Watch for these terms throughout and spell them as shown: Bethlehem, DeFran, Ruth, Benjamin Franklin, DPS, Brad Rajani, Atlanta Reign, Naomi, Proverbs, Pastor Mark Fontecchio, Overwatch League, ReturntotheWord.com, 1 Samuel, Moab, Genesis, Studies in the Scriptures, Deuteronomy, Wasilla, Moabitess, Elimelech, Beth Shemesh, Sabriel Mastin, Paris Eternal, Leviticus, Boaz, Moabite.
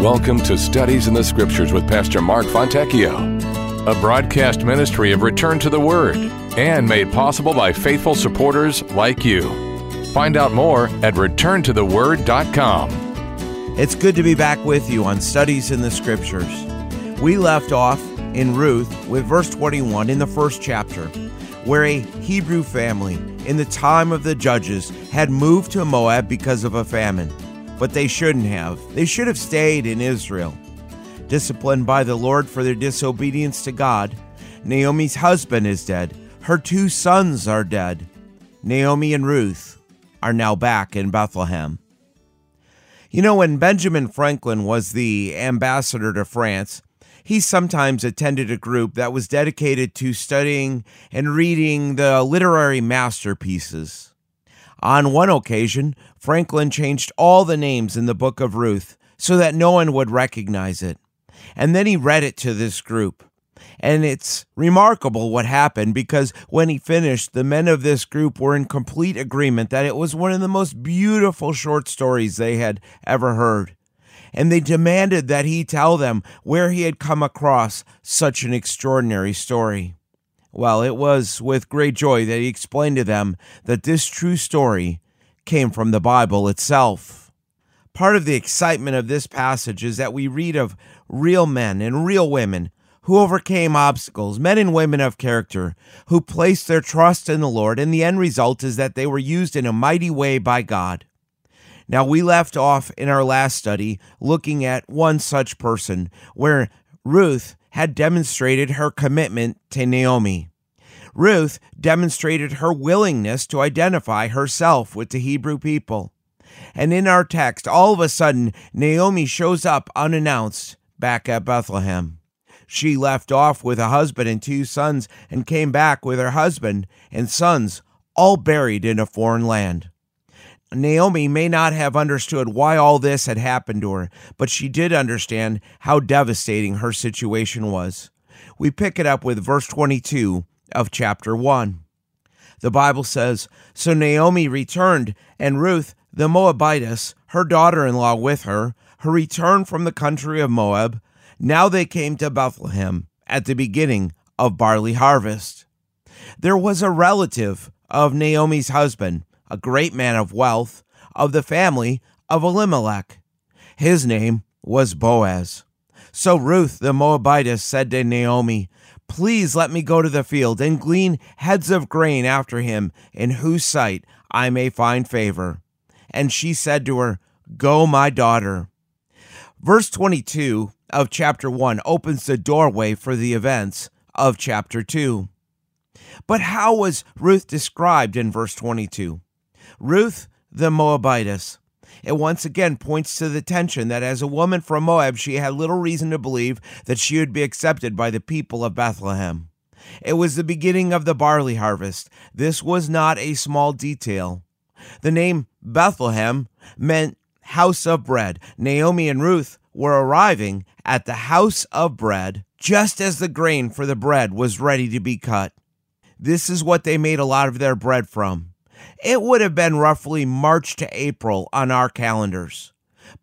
Welcome to Studies in the Scriptures with Pastor Mark Fontecchio, a broadcast ministry of Return to the Word and made possible by faithful supporters like you. Find out more at ReturntotheWord.com. It's good to be back with you on Studies in the Scriptures. We left off in Ruth with verse 21 in the first chapter, where a Hebrew family in the time of the judges had moved to Moab because of a famine. But they shouldn't have. They should have stayed in Israel. Disciplined by the Lord for their disobedience to God, Naomi's husband is dead. Her two sons are dead. Naomi and Ruth are now back in Bethlehem. You know, when Benjamin Franklin was the ambassador to France, he sometimes attended a group that was dedicated to studying and reading the literary masterpieces. On one occasion, Franklin changed all the names in the book of Ruth so that no one would recognize it. And then he read it to this group. And it's remarkable what happened, because when he finished, the men of this group were in complete agreement that it was one of the most beautiful short stories they had ever heard. And they demanded that he tell them where he had come across such an extraordinary story. Well, it was with great joy that he explained to them that this true story came from the Bible itself. Part of the excitement of this passage is that we read of real men and real women who overcame obstacles, men and women of character, who placed their trust in the Lord, and the end result is that they were used in a mighty way by God. Now, we left off in our last study looking at one such person, where Ruth had demonstrated her commitment to Naomi. Ruth demonstrated her willingness to identify herself with the Hebrew people. And in our text, all of a sudden, Naomi shows up unannounced back at Bethlehem. She left off with a husband and two sons and came back with her husband and sons, all buried in a foreign land. Naomi may not have understood why all this had happened to her, but she did understand how devastating her situation was. We pick it up with verse 22 of chapter 1. The Bible says, "So Naomi returned, and Ruth, the Moabitess, her daughter-in-law with her, who returned from the country of Moab. Now they came to Bethlehem at the beginning of barley harvest." There was a relative of Naomi's husband, a great man of wealth, of the family of Elimelech. His name was Boaz. So Ruth the Moabitess said to Naomi, "Please let me go to the field and glean heads of grain after him, in whose sight I may find favor." And she said to her, "Go, my daughter." Verse 22 of chapter 1 opens the doorway for the events of chapter 2. But how was Ruth described in verse 22? Ruth the Moabitess. It once again points to the tension that as a woman from Moab, she had little reason to believe that she would be accepted by the people of Bethlehem. It was the beginning of the barley harvest. This was not a small detail. The name Bethlehem meant house of bread. Naomi and Ruth were arriving at the house of bread just as the grain for the bread was ready to be cut. This is what they made a lot of their bread from. It would have been roughly March to April on our calendars.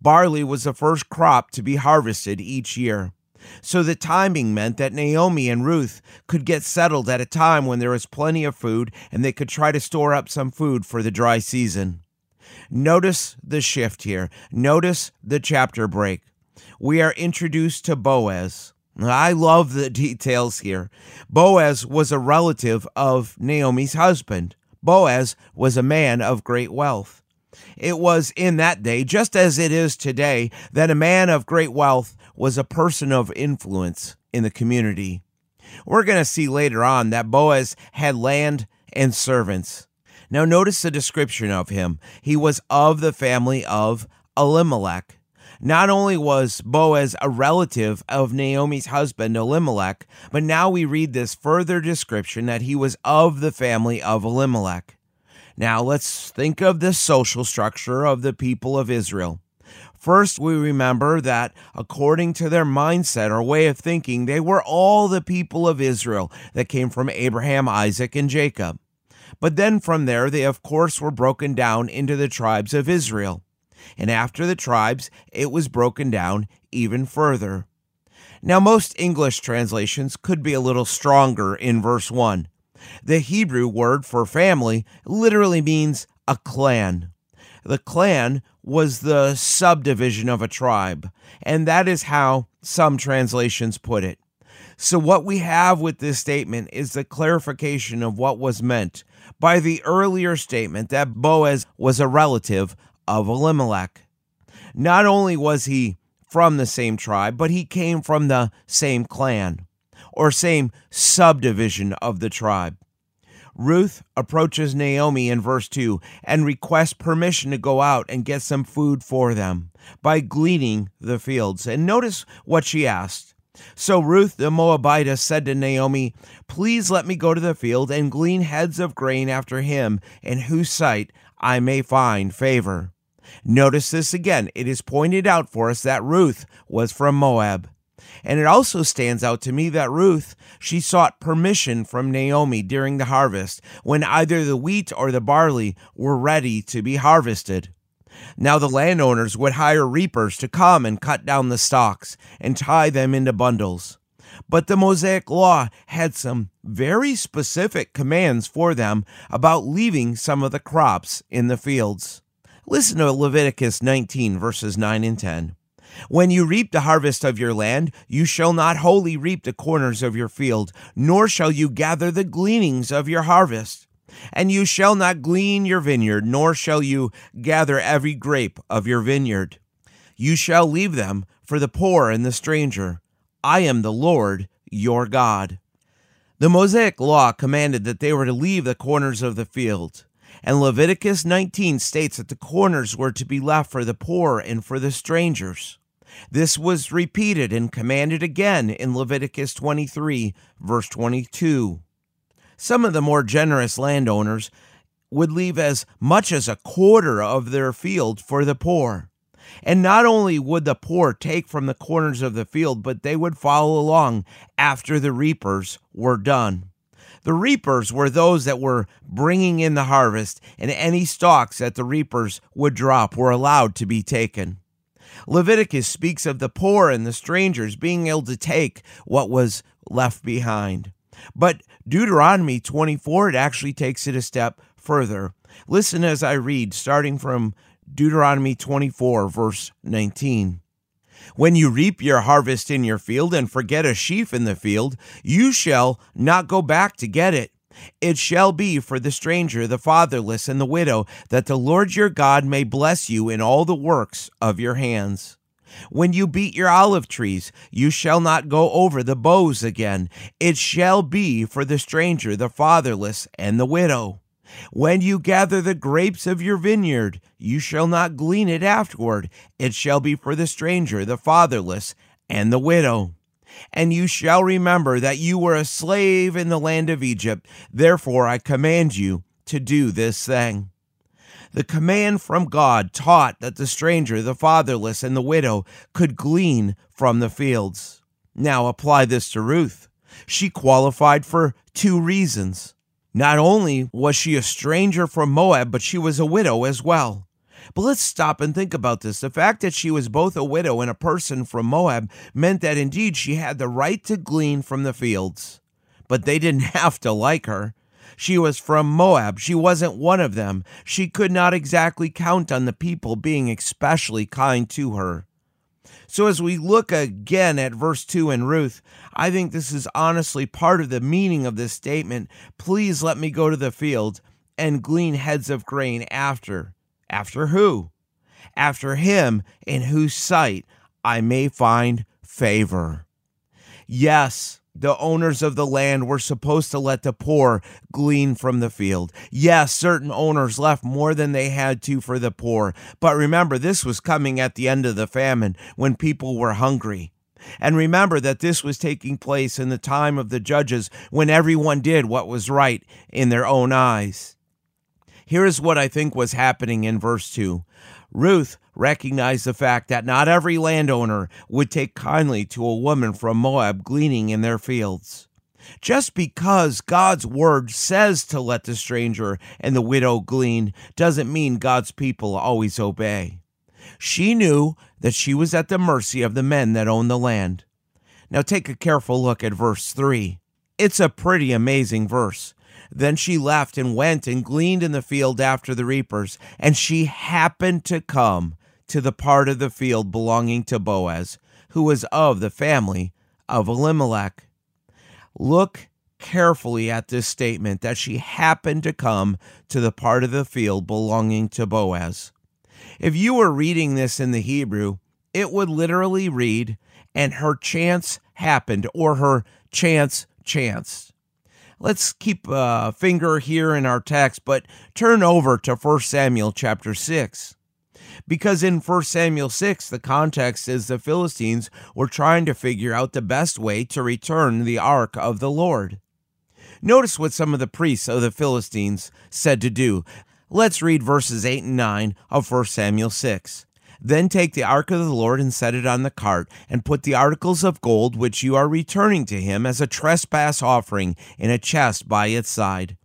Barley was the first crop to be harvested each year. So the timing meant that Naomi and Ruth could get settled at a time when there was plenty of food, and they could try to store up some food for the dry season. Notice the shift here. Notice the chapter break. We are introduced to Boaz. I love the details here. Boaz was a relative of Naomi's husband. Boaz was a man of great wealth. It was in that day, just as it is today, that a man of great wealth was a person of influence in the community. We're going to see later on that Boaz had land and servants. Now notice the description of him. He was of the family of Elimelech. Not only was Boaz a relative of Naomi's husband, Elimelech, but now we read this further description that he was of the family of Elimelech. Now let's think of the social structure of the people of Israel. First, we remember that according to their mindset or way of thinking, they were all the people of Israel that came from Abraham, Isaac, and Jacob. But then from there, they of course were broken down into the tribes of Israel. And after the tribes, it was broken down even further. Now, most English translations could be a little stronger in verse 1. The Hebrew word for family literally means a clan. The clan was the subdivision of a tribe, and that is how some translations put it. So what we have with this statement is the clarification of what was meant by the earlier statement that Boaz was a relative of Elimelech. Not only was he from the same tribe, but he came from the same clan or same subdivision of the tribe. Ruth approaches Naomi in verse 2 and requests permission to go out and get some food for them by gleaning the fields. And notice what she asked. So Ruth the Moabitess said to Naomi, "Please let me go to the field and glean heads of grain after him, in whose sight I may find favor." Notice this again. It is pointed out for us that Ruth was from Moab. And it also stands out to me that Ruth, she sought permission from Naomi during the harvest, when either the wheat or the barley were ready to be harvested. Now the landowners would hire reapers to come and cut down the stalks and tie them into bundles. But the Mosaic Law had some very specific commands for them about leaving some of the crops in the fields. Listen to Leviticus 19, verses 9 and 10. "When you reap the harvest of your land, you shall not wholly reap the corners of your field, nor shall you gather the gleanings of your harvest. And you shall not glean your vineyard, nor shall you gather every grape of your vineyard. You shall leave them for the poor and the stranger. I am the Lord your God." The Mosaic Law commanded that they were to leave the corners of the field. And Leviticus 19 states that the corners were to be left for the poor and for the strangers. This was repeated and commanded again in Leviticus 23, verse 22. Some of the more generous landowners would leave as much as a quarter of their field for the poor. And not only would the poor take from the corners of the field, but they would follow along after the reapers were done. The reapers were those that were bringing in the harvest, and any stalks that the reapers would drop were allowed to be taken. Leviticus speaks of the poor and the strangers being able to take what was left behind. But Deuteronomy 24, it actually takes it a step further. Listen as I read, starting from Deuteronomy 24, verse 19. "When you reap your harvest in your field and forget a sheaf in the field, you shall not go back to get it. It shall be for the stranger, the fatherless, and the widow, that the Lord your God may bless you in all the works of your hands. When you beat your olive trees, you shall not go over the boughs again. It shall be for the stranger, the fatherless, and the widow. When you gather the grapes of your vineyard, you shall not glean it afterward. It shall be for the stranger, the fatherless, and the widow. And you shall remember that you were a slave in the land of Egypt. Therefore, I command you to do this thing." The command from God taught that the stranger, the fatherless, and the widow could glean from the fields. Now apply this to Ruth. She qualified for two reasons. Not only was she a stranger from Moab, but she was a widow as well. But let's stop and think about this. The fact that she was both a widow and a person from Moab meant that indeed she had the right to glean from the fields. But they didn't have to like her. She was from Moab. She wasn't one of them. She could not exactly count on the people being especially kind to her. So as we look again at verse 2 in Ruth, I think this is honestly part of the meaning of this statement. Please let me go to the field and glean heads of grain after. After who? After him in whose sight I may find favor. Yes, the owners of the land were supposed to let the poor glean from the field. Yes, certain owners left more than they had to for the poor. But remember, this was coming at the end of the famine when people were hungry. And remember that this was taking place in the time of the judges when everyone did what was right in their own eyes. Here is what I think was happening in verse 2. Ruth recognized the fact that not every landowner would take kindly to a woman from Moab gleaning in their fields. Just because God's word says to let the stranger and the widow glean doesn't mean God's people always obey. She knew that she was at the mercy of the men that owned the land. Now take a careful look at verse 3. It's a pretty amazing verse. Then she left and went and gleaned in the field after the reapers, and she happened to come to the part of the field belonging to Boaz, who was of the family of Elimelech. Look carefully at this statement that she happened to come to the part of the field belonging to Boaz. If you were reading this in the Hebrew, it would literally read, and her chance happened, or her chance chanced. Let's keep a finger here in our text, but turn over to 1 Samuel chapter 6. Because in 1 Samuel 6, the context is the Philistines were trying to figure out the best way to return the ark of the Lord. Notice what some of the priests of the Philistines said to do. Let's read verses 8 and 9 of 1 Samuel 6. Then take the ark of the Lord and set it on the cart, and put the articles of gold which you are returning to him as a trespass offering in a chest by its side.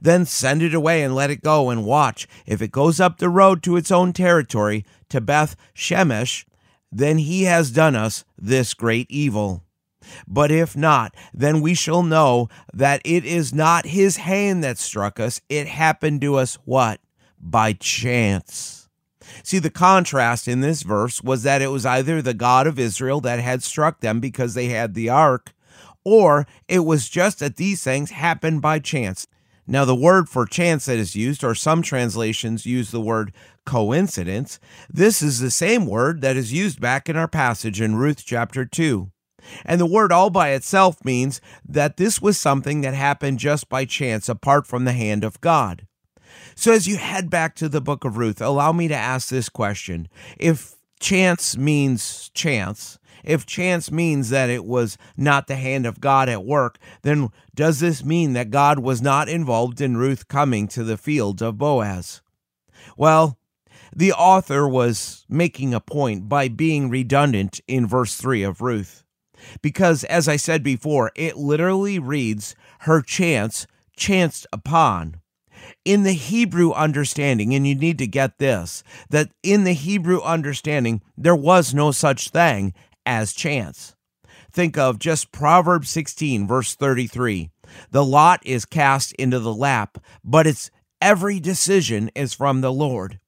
Then send it away and let it go, and watch. If it goes up the road to its own territory, to Beth Shemesh, then he has done us this great evil. But if not, then we shall know that it is not his hand that struck us. It happened to us, what? By chance. See, the contrast in this verse was that it was either the God of Israel that had struck them because they had the ark, or it was just that these things happened by chance. Now, the word for chance that is used, or some translations use the word coincidence, this is the same word that is used back in our passage in Ruth chapter 2. And the word all by itself means that this was something that happened just by chance, apart from the hand of God. So as you head back to the book of Ruth, allow me to ask this question. If chance means chance, if chance means that it was not the hand of God at work, then does this mean that God was not involved in Ruth coming to the field of Boaz? Well, the author was making a point by being redundant in verse 3 of Ruth, because as I said before, it literally reads, her chance chanced upon. In the Hebrew understanding, and you need to get this, that in the Hebrew understanding, there was no such thing as chance. Think of just Proverbs 16, verse 33. The lot is cast into the lap, but its every decision is from the Lord.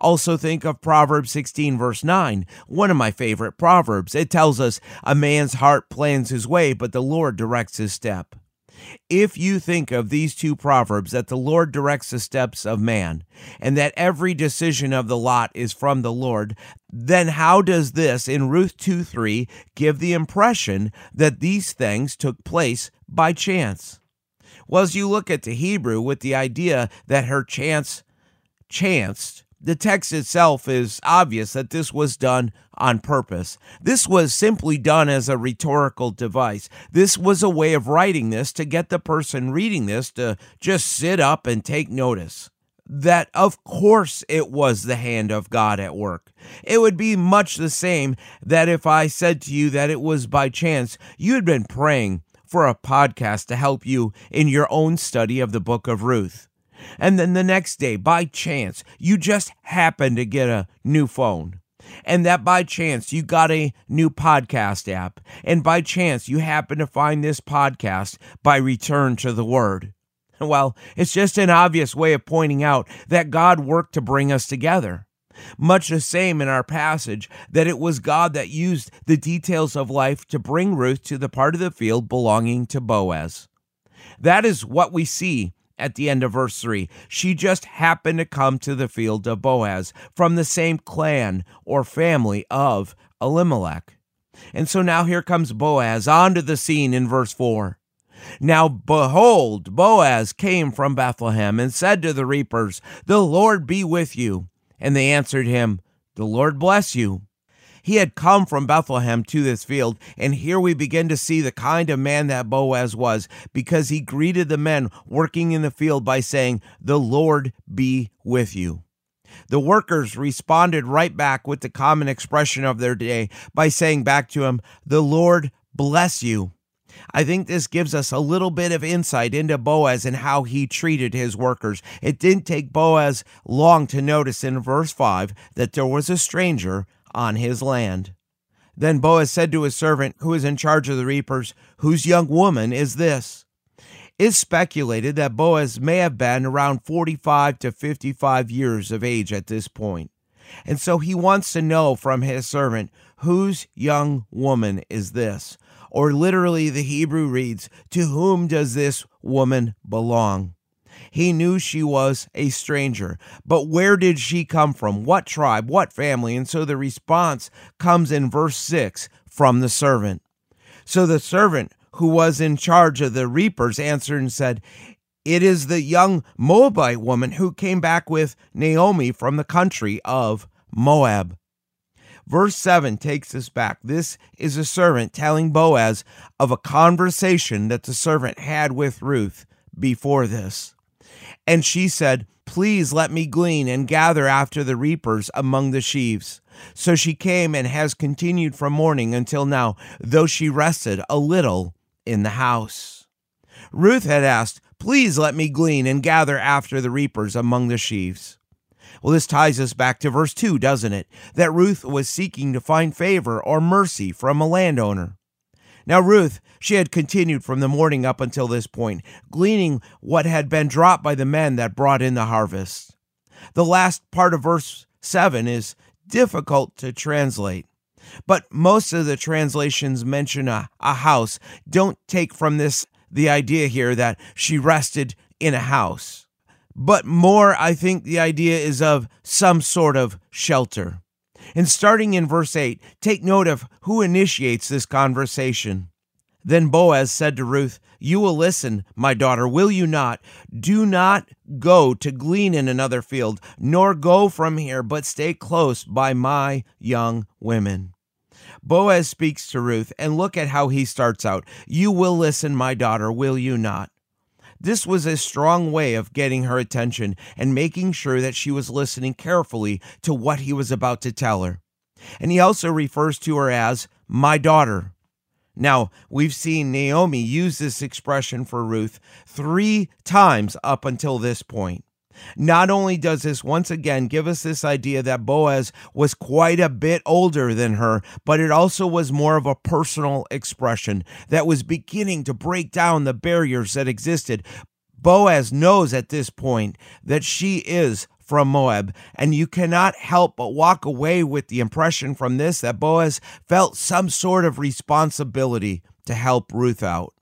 Also think of Proverbs 16, verse 9, one of my favorite proverbs. It tells us, a man's heart plans his way, but the Lord directs his step. If you think of these two proverbs, that the Lord directs the steps of man, and that every decision of the lot is from the Lord, then how does this in Ruth 2:3 give the impression that these things took place by chance? Well, as you look at the Hebrew with the idea that her chance chanced, the text itself is obvious that this was done on purpose. This was simply done as a rhetorical device. This was a way of writing this to get the person reading this to just sit up and take notice. That, of course, it was the hand of God at work. It would be much the same that if I said to you that it was by chance, you had been praying for a podcast to help you in your own study of the book of Ruth. And then the next day, by chance, you just happened to get a new phone. And that by chance, you got a new podcast app. And by chance, you happen to find this podcast by Return to the Word. Well, it's just an obvious way of pointing out that God worked to bring us together. Much the same in our passage, that it was God that used the details of life to bring Ruth to the part of the field belonging to Boaz. That is what we see at the end of verse 3. She just happened to come to the field of Boaz from the same clan or family of Elimelech. And so now here comes Boaz onto the scene in verse 4. Now behold, Boaz came from Bethlehem and said to the reapers, "The Lord be with you." And they answered him, "The Lord bless you." He had come from Bethlehem to this field, and here we begin to see the kind of man that Boaz was, because he greeted the men working in the field by saying, "The Lord be with you." The workers responded right back with the common expression of their day by saying back to him, "The Lord bless you." I think this gives us a little bit of insight into Boaz and how he treated his workers. It didn't take Boaz long to notice in verse 5 that there was a stranger on his land. Then Boaz said to his servant, who is in charge of the reapers, "Whose young woman is this?" It's speculated that Boaz may have been around 45 to 55 years of age at this point. And so he wants to know from his servant, whose young woman is this? Or literally the Hebrew reads, to whom does this woman belong? He knew she was a stranger, but where did she come from? What tribe? What family? And so the response comes in verse 6 from the servant. So the servant who was in charge of the reapers answered and said, "It is the young Moabite woman who came back with Naomi from the country of Moab." Verse 7 takes us back. This is a servant telling Boaz of a conversation that the servant had with Ruth before this. And she said, "Please let me glean and gather after the reapers among the sheaves." So she came and has continued from morning until now, though she rested a little in the house. Ruth had asked, "Please let me glean and gather after the reapers among the sheaves." Well, this ties us back to verse 2, doesn't it? That Ruth was seeking to find favor or mercy from a landowner. Now Ruth, she had continued from the morning up until this point, gleaning what had been dropped by the men that brought in the harvest. The last part of verse 7 is difficult to translate, but most of the translations mention a house. Don't take from this the idea here that she rested in a house, but more, I think the idea is of some sort of shelter. And starting in verse 8, take note of who initiates this conversation. Then Boaz said to Ruth, "You will listen, my daughter, will you not? Do not go to glean in another field, nor go from here, but stay close by my young women." Boaz speaks to Ruth, and look at how he starts out. "You will listen, my daughter, will you not?" This was a strong way of getting her attention and making sure that she was listening carefully to what he was about to tell her. And he also refers to her as my daughter. Now, we've seen Naomi use this expression for Ruth 3 times up until this point. Not only does this once again give us this idea that Boaz was quite a bit older than her, but it also was more of a personal expression that was beginning to break down the barriers that existed. Boaz knows at this point that she is from Moab, and you cannot help but walk away with the impression from this that Boaz felt some sort of responsibility to help Ruth out.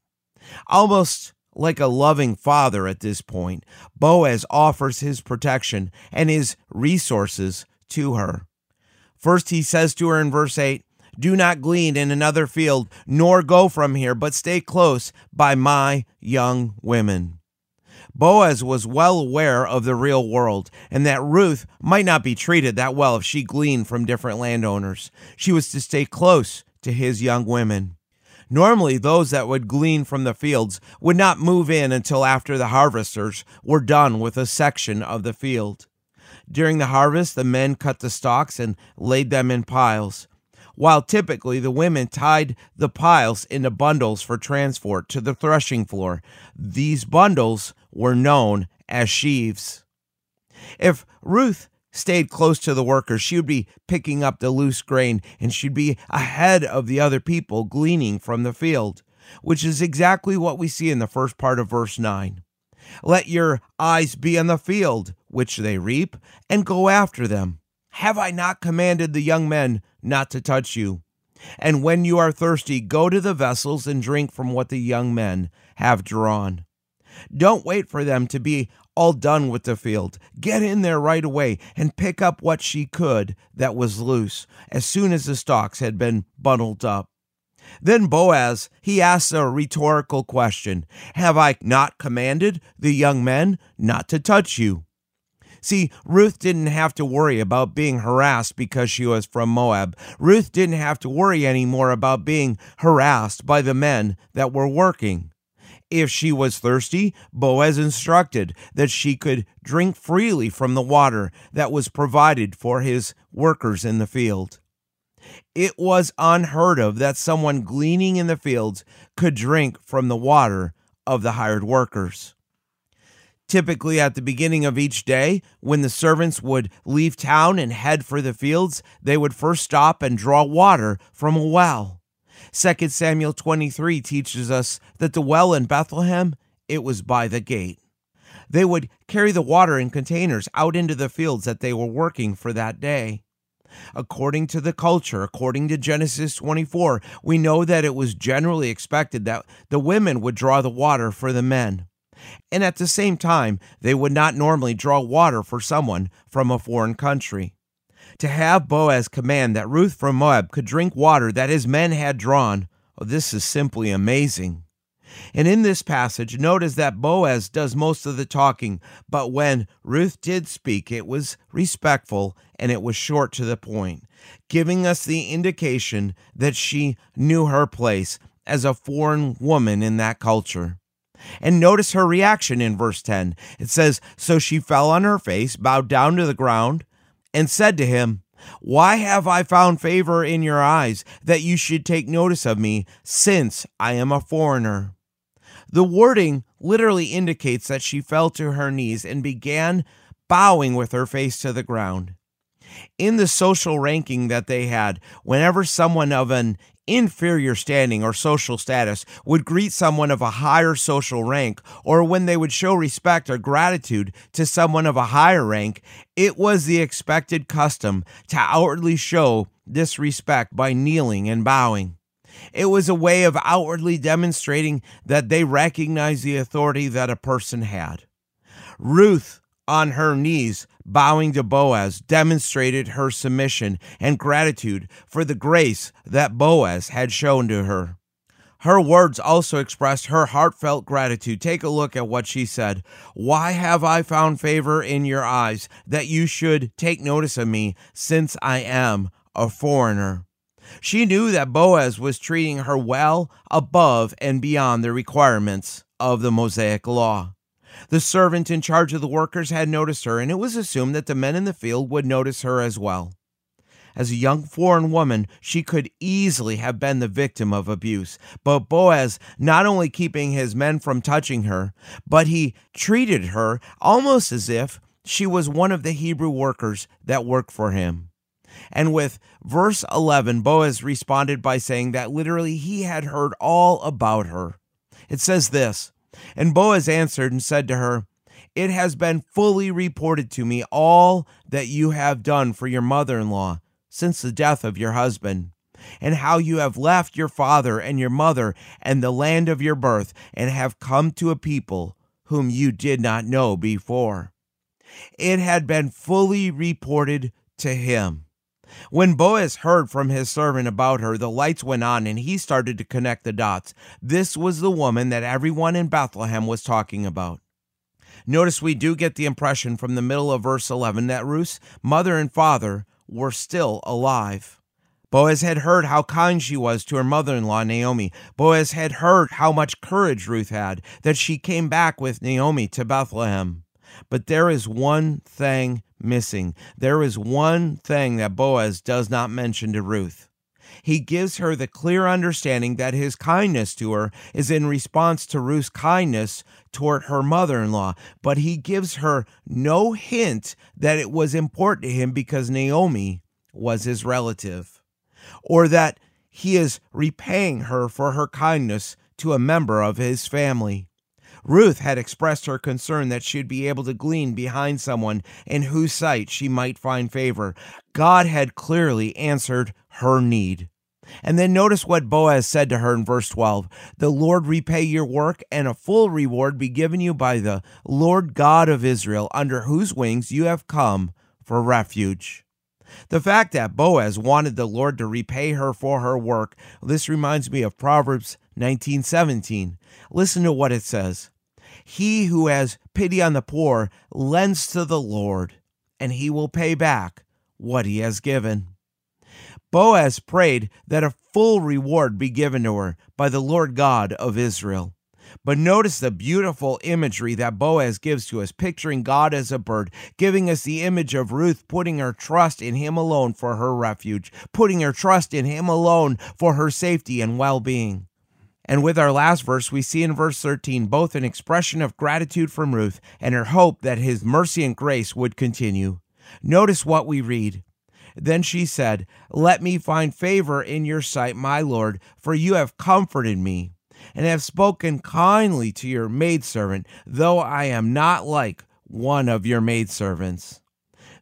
Almost like a loving father at this point, Boaz offers his protection and his resources to her. First, he says to her in verse 8, "Do not glean in another field, nor go from here, but stay close by my young women." Boaz was well aware of the real world and that Ruth might not be treated that well if she gleaned from different landowners. She was to stay close to his young women. Normally, those that would glean from the fields would not move in until after the harvesters were done with a section of the field. During the harvest, the men cut the stalks and laid them in piles, while typically the women tied the piles into bundles for transport to the threshing floor. These bundles were known as sheaves. If Ruth stayed close to the workers, she would be picking up the loose grain and she'd be ahead of the other people gleaning from the field, which is exactly what we see in the first part of verse 9. "Let your eyes be on the field, which they reap, and go after them. Have I not commanded the young men not to touch you? And when you are thirsty, go to the vessels and drink from what the young men have drawn. Don't wait for them to be all done with the field. Get in there right away and pick up what she could that was loose as soon as the stalks had been bundled up." Then Boaz, he asks a rhetorical question. "Have I not commanded the young men not to touch you?" See, Ruth didn't have to worry about being harassed because she was from Moab. Ruth didn't have to worry anymore about being harassed by the men that were working. If she was thirsty, Boaz instructed that she could drink freely from the water that was provided for his workers in the field. It was unheard of that someone gleaning in the fields could drink from the water of the hired workers. Typically, at the beginning of each day, when the servants would leave town and head for the fields, they would first stop and draw water from a well. 2 Samuel 23 teaches us that the well in Bethlehem, it was by the gate. They would carry the water in containers out into the fields that they were working for that day. According to the culture, according to Genesis 24, we know that it was generally expected that the women would draw the water for the men. And at the same time, they would not normally draw water for someone from a foreign country. To have Boaz command that Ruth from Moab could drink water that his men had drawn, this is simply amazing. And in this passage, notice that Boaz does most of the talking, but when Ruth did speak, it was respectful and it was short to the point, giving us the indication that she knew her place as a foreign woman in that culture. And notice her reaction in verse 10. It says, "So she fell on her face, bowed down to the ground, and said to him, 'Why have I found favor in your eyes, that you should take notice of me, since I am a foreigner?'" The wording literally indicates that she fell to her knees and began bowing with her face to the ground. In the social ranking that they had, whenever someone of an inferior standing or social status would greet someone of a higher social rank, or when they would show respect or gratitude to someone of a higher rank, it was the expected custom to outwardly show this respect by kneeling and bowing. It was a way of outwardly demonstrating that they recognized the authority that a person had. Ruth, on her knees, bowing to Boaz, demonstrated her submission and gratitude for the grace that Boaz had shown to her. Her words also expressed her heartfelt gratitude. Take a look at what she said. "Why have I found favor in your eyes, that you should take notice of me, since I am a foreigner?" She knew that Boaz was treating her well above and beyond the requirements of the Mosaic law. The servant in charge of the workers had noticed her, and it was assumed that the men in the field would notice her as well. As a young foreign woman, she could easily have been the victim of abuse, but Boaz not only keeping his men from touching her, but he treated her almost as if she was one of the Hebrew workers that worked for him. And with verse 11, Boaz responded by saying that literally he had heard all about her. It says this, "And Boaz answered and said to her, 'It has been fully reported to me all that you have done for your mother-in-law since the death of your husband, and how you have left your father and your mother and the land of your birth, and have come to a people whom you did not know before.'" It had been fully reported to him. When Boaz heard from his servant about her, the lights went on and he started to connect the dots. This was the woman that everyone in Bethlehem was talking about. Notice we do get the impression from the middle of verse 11 that Ruth's mother and father were still alive. Boaz had heard how kind she was to her mother-in-law, Naomi. Boaz had heard how much courage Ruth had, that she came back with Naomi to Bethlehem. But there is one thing missing. There is one thing that Boaz does not mention to Ruth. He gives her the clear understanding that his kindness to her is in response to Ruth's kindness toward her mother-in-law, but he gives her no hint that it was important to him because Naomi was his relative, or that he is repaying her for her kindness to a member of his family. Ruth had expressed her concern that she'd be able to glean behind someone in whose sight she might find favor. God had clearly answered her need. And then notice what Boaz said to her in verse 12. "The Lord repay your work, and a full reward be given you by the Lord God of Israel, under whose wings you have come for refuge." The fact that Boaz wanted the Lord to repay her for her work, this reminds me of Proverbs 19:17. Listen to what it says. "He who has pity on the poor lends to the Lord, and he will pay back what he has given." Boaz prayed that a full reward be given to her by the Lord God of Israel. But notice the beautiful imagery that Boaz gives to us, picturing God as a bird, giving us the image of Ruth putting her trust in him alone for her refuge, putting her trust in him alone for her safety and well-being. And with our last verse, we see in verse 13 both an expression of gratitude from Ruth and her hope that his mercy and grace would continue. Notice what we read. Then she said, "Let me find favor in your sight, my Lord, for you have comforted me and have spoken kindly to your maidservant, though I am not like one of your maidservants."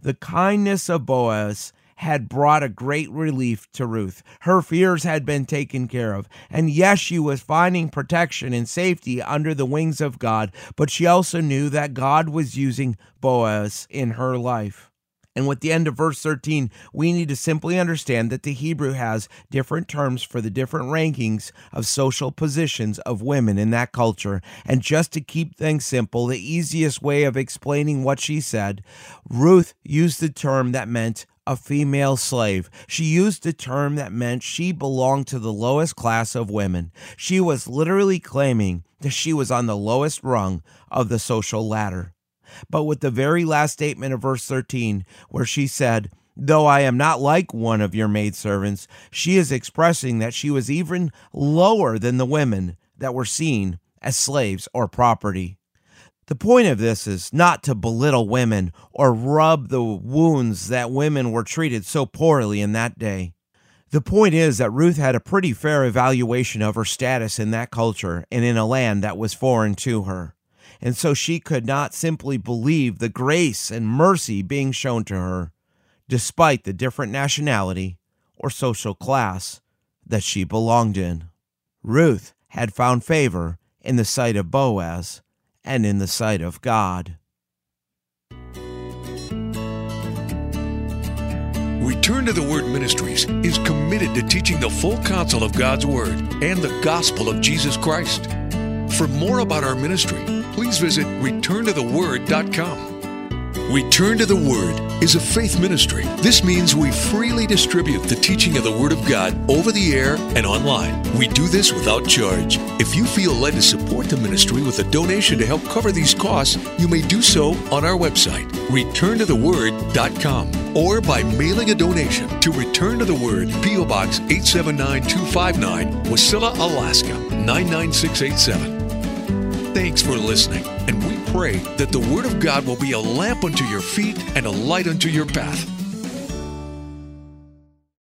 The kindness of Boaz had brought a great relief to Ruth. Her fears had been taken care of. And yes, she was finding protection and safety under the wings of God, but she also knew that God was using Boaz in her life. And with the end of verse 13, we need to simply understand that the Hebrew has different terms for the different rankings of social positions of women in that culture. And just to keep things simple, the easiest way of explaining what she said, Ruth used the term that meant a female slave. She used a term that meant she belonged to the lowest class of women. She was literally claiming that she was on the lowest rung of the social ladder. But with the very last statement of verse 13, where she said, "Though I am not like one of your maidservants," she is expressing that she was even lower than the women that were seen as slaves or property. The point of this is not to belittle women or rub the wounds that women were treated so poorly in that day. The point is that Ruth had a pretty fair evaluation of her status in that culture and in a land that was foreign to her. And so she could not simply believe the grace and mercy being shown to her, despite the different nationality or social class that she belonged in. Ruth had found favor in the sight of Boaz and in the sight of God. Return to the Word Ministries is committed to teaching the full counsel of God's Word and the gospel of Jesus Christ. For more about our ministry, please visit ReturnToTheWord.com. Return to the Word is a faith ministry. This means we freely distribute the teaching of the Word of God over the air and online. We do this without charge. If you feel led to support the ministry with a donation to help cover these costs, you may do so on our website, returntotheword.com, or by mailing a donation to Return to the Word, P.O. Box 879259, Wasilla, Alaska 99687. Thanks for listening, and we pray that the Word of God will be a lamp unto your feet and a light unto your path.